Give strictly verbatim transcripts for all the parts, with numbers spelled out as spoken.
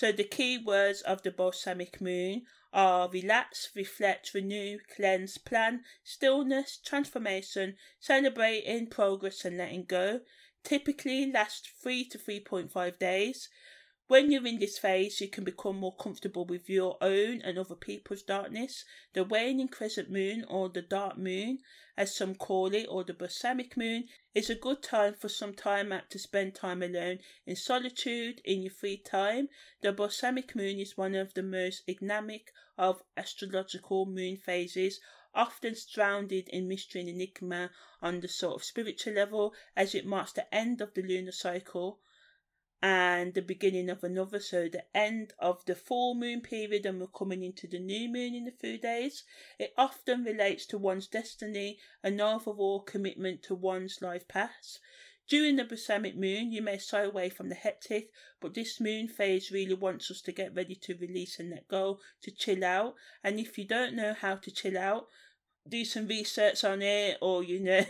So the key words of the Balsamic Moon are relax, reflect, renew, cleanse, plan, stillness, transformation, celebrating progress and letting go. Typically lasts three to three point five days. When you're in this phase, you can become more comfortable with your own and other people's darkness. The waning crescent moon, or the dark moon, as some call it, or the balsamic moon, is a good time for some time out to spend time alone in solitude in your free time. The balsamic moon is one of the most enigmatic of astrological moon phases, often surrounded in mystery and enigma on the sort of spiritual level, as it marks the end of the lunar cycle and the beginning of another. So the end of the full moon period, and we're coming into the new moon in a few days. It often relates to one's destiny and overall commitment to one's life path. During the balsamic moon, you may shy away from the hectic, but this moon phase really wants us to get ready to release and let go, to chill out. And if you don't know how to chill out, do some research on it, or, you know,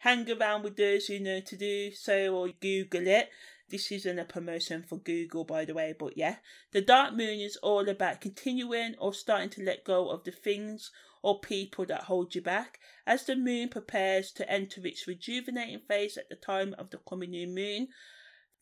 hang around with those who know to do so, or Google it. This isn't a promotion for Google, by the way, but yeah. The dark moon is all about continuing or starting to let go of the things or people that hold you back. As the moon prepares to enter its rejuvenating phase at the time of the coming new moon,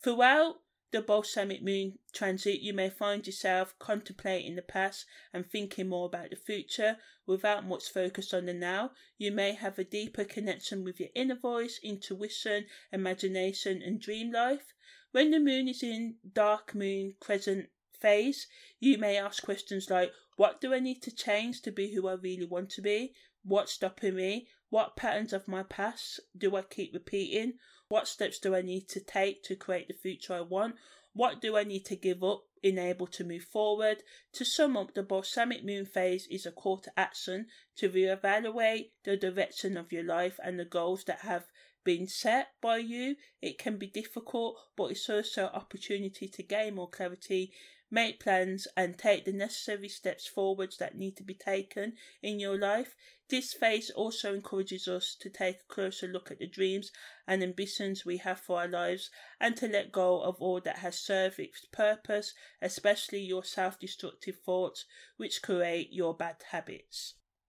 throughout the balsamic moon transit, you may find yourself contemplating the past and thinking more about the future without much focus on the now. You may have a deeper connection with your inner voice, intuition, imagination, and dream life. When the moon is in dark moon crescent phase, you may ask questions like, what do I need to change to be who I really want to be? What's stopping me? What patterns of my past do I keep repeating? What steps do I need to take to create the future I want? What do I need to give up in order to move forward? To sum up, the balsamic moon phase is a call to action to reevaluate the direction of your life and the goals that have been set by you. It can be difficult, but it's also an opportunity to gain more clarity, make plans, and take the necessary steps forwards that need to be taken in your life. This phase also encourages us to take a closer look at the dreams and ambitions we have for our lives, and to let go of all that has served its purpose, especially your self-destructive thoughts, which create your bad habits.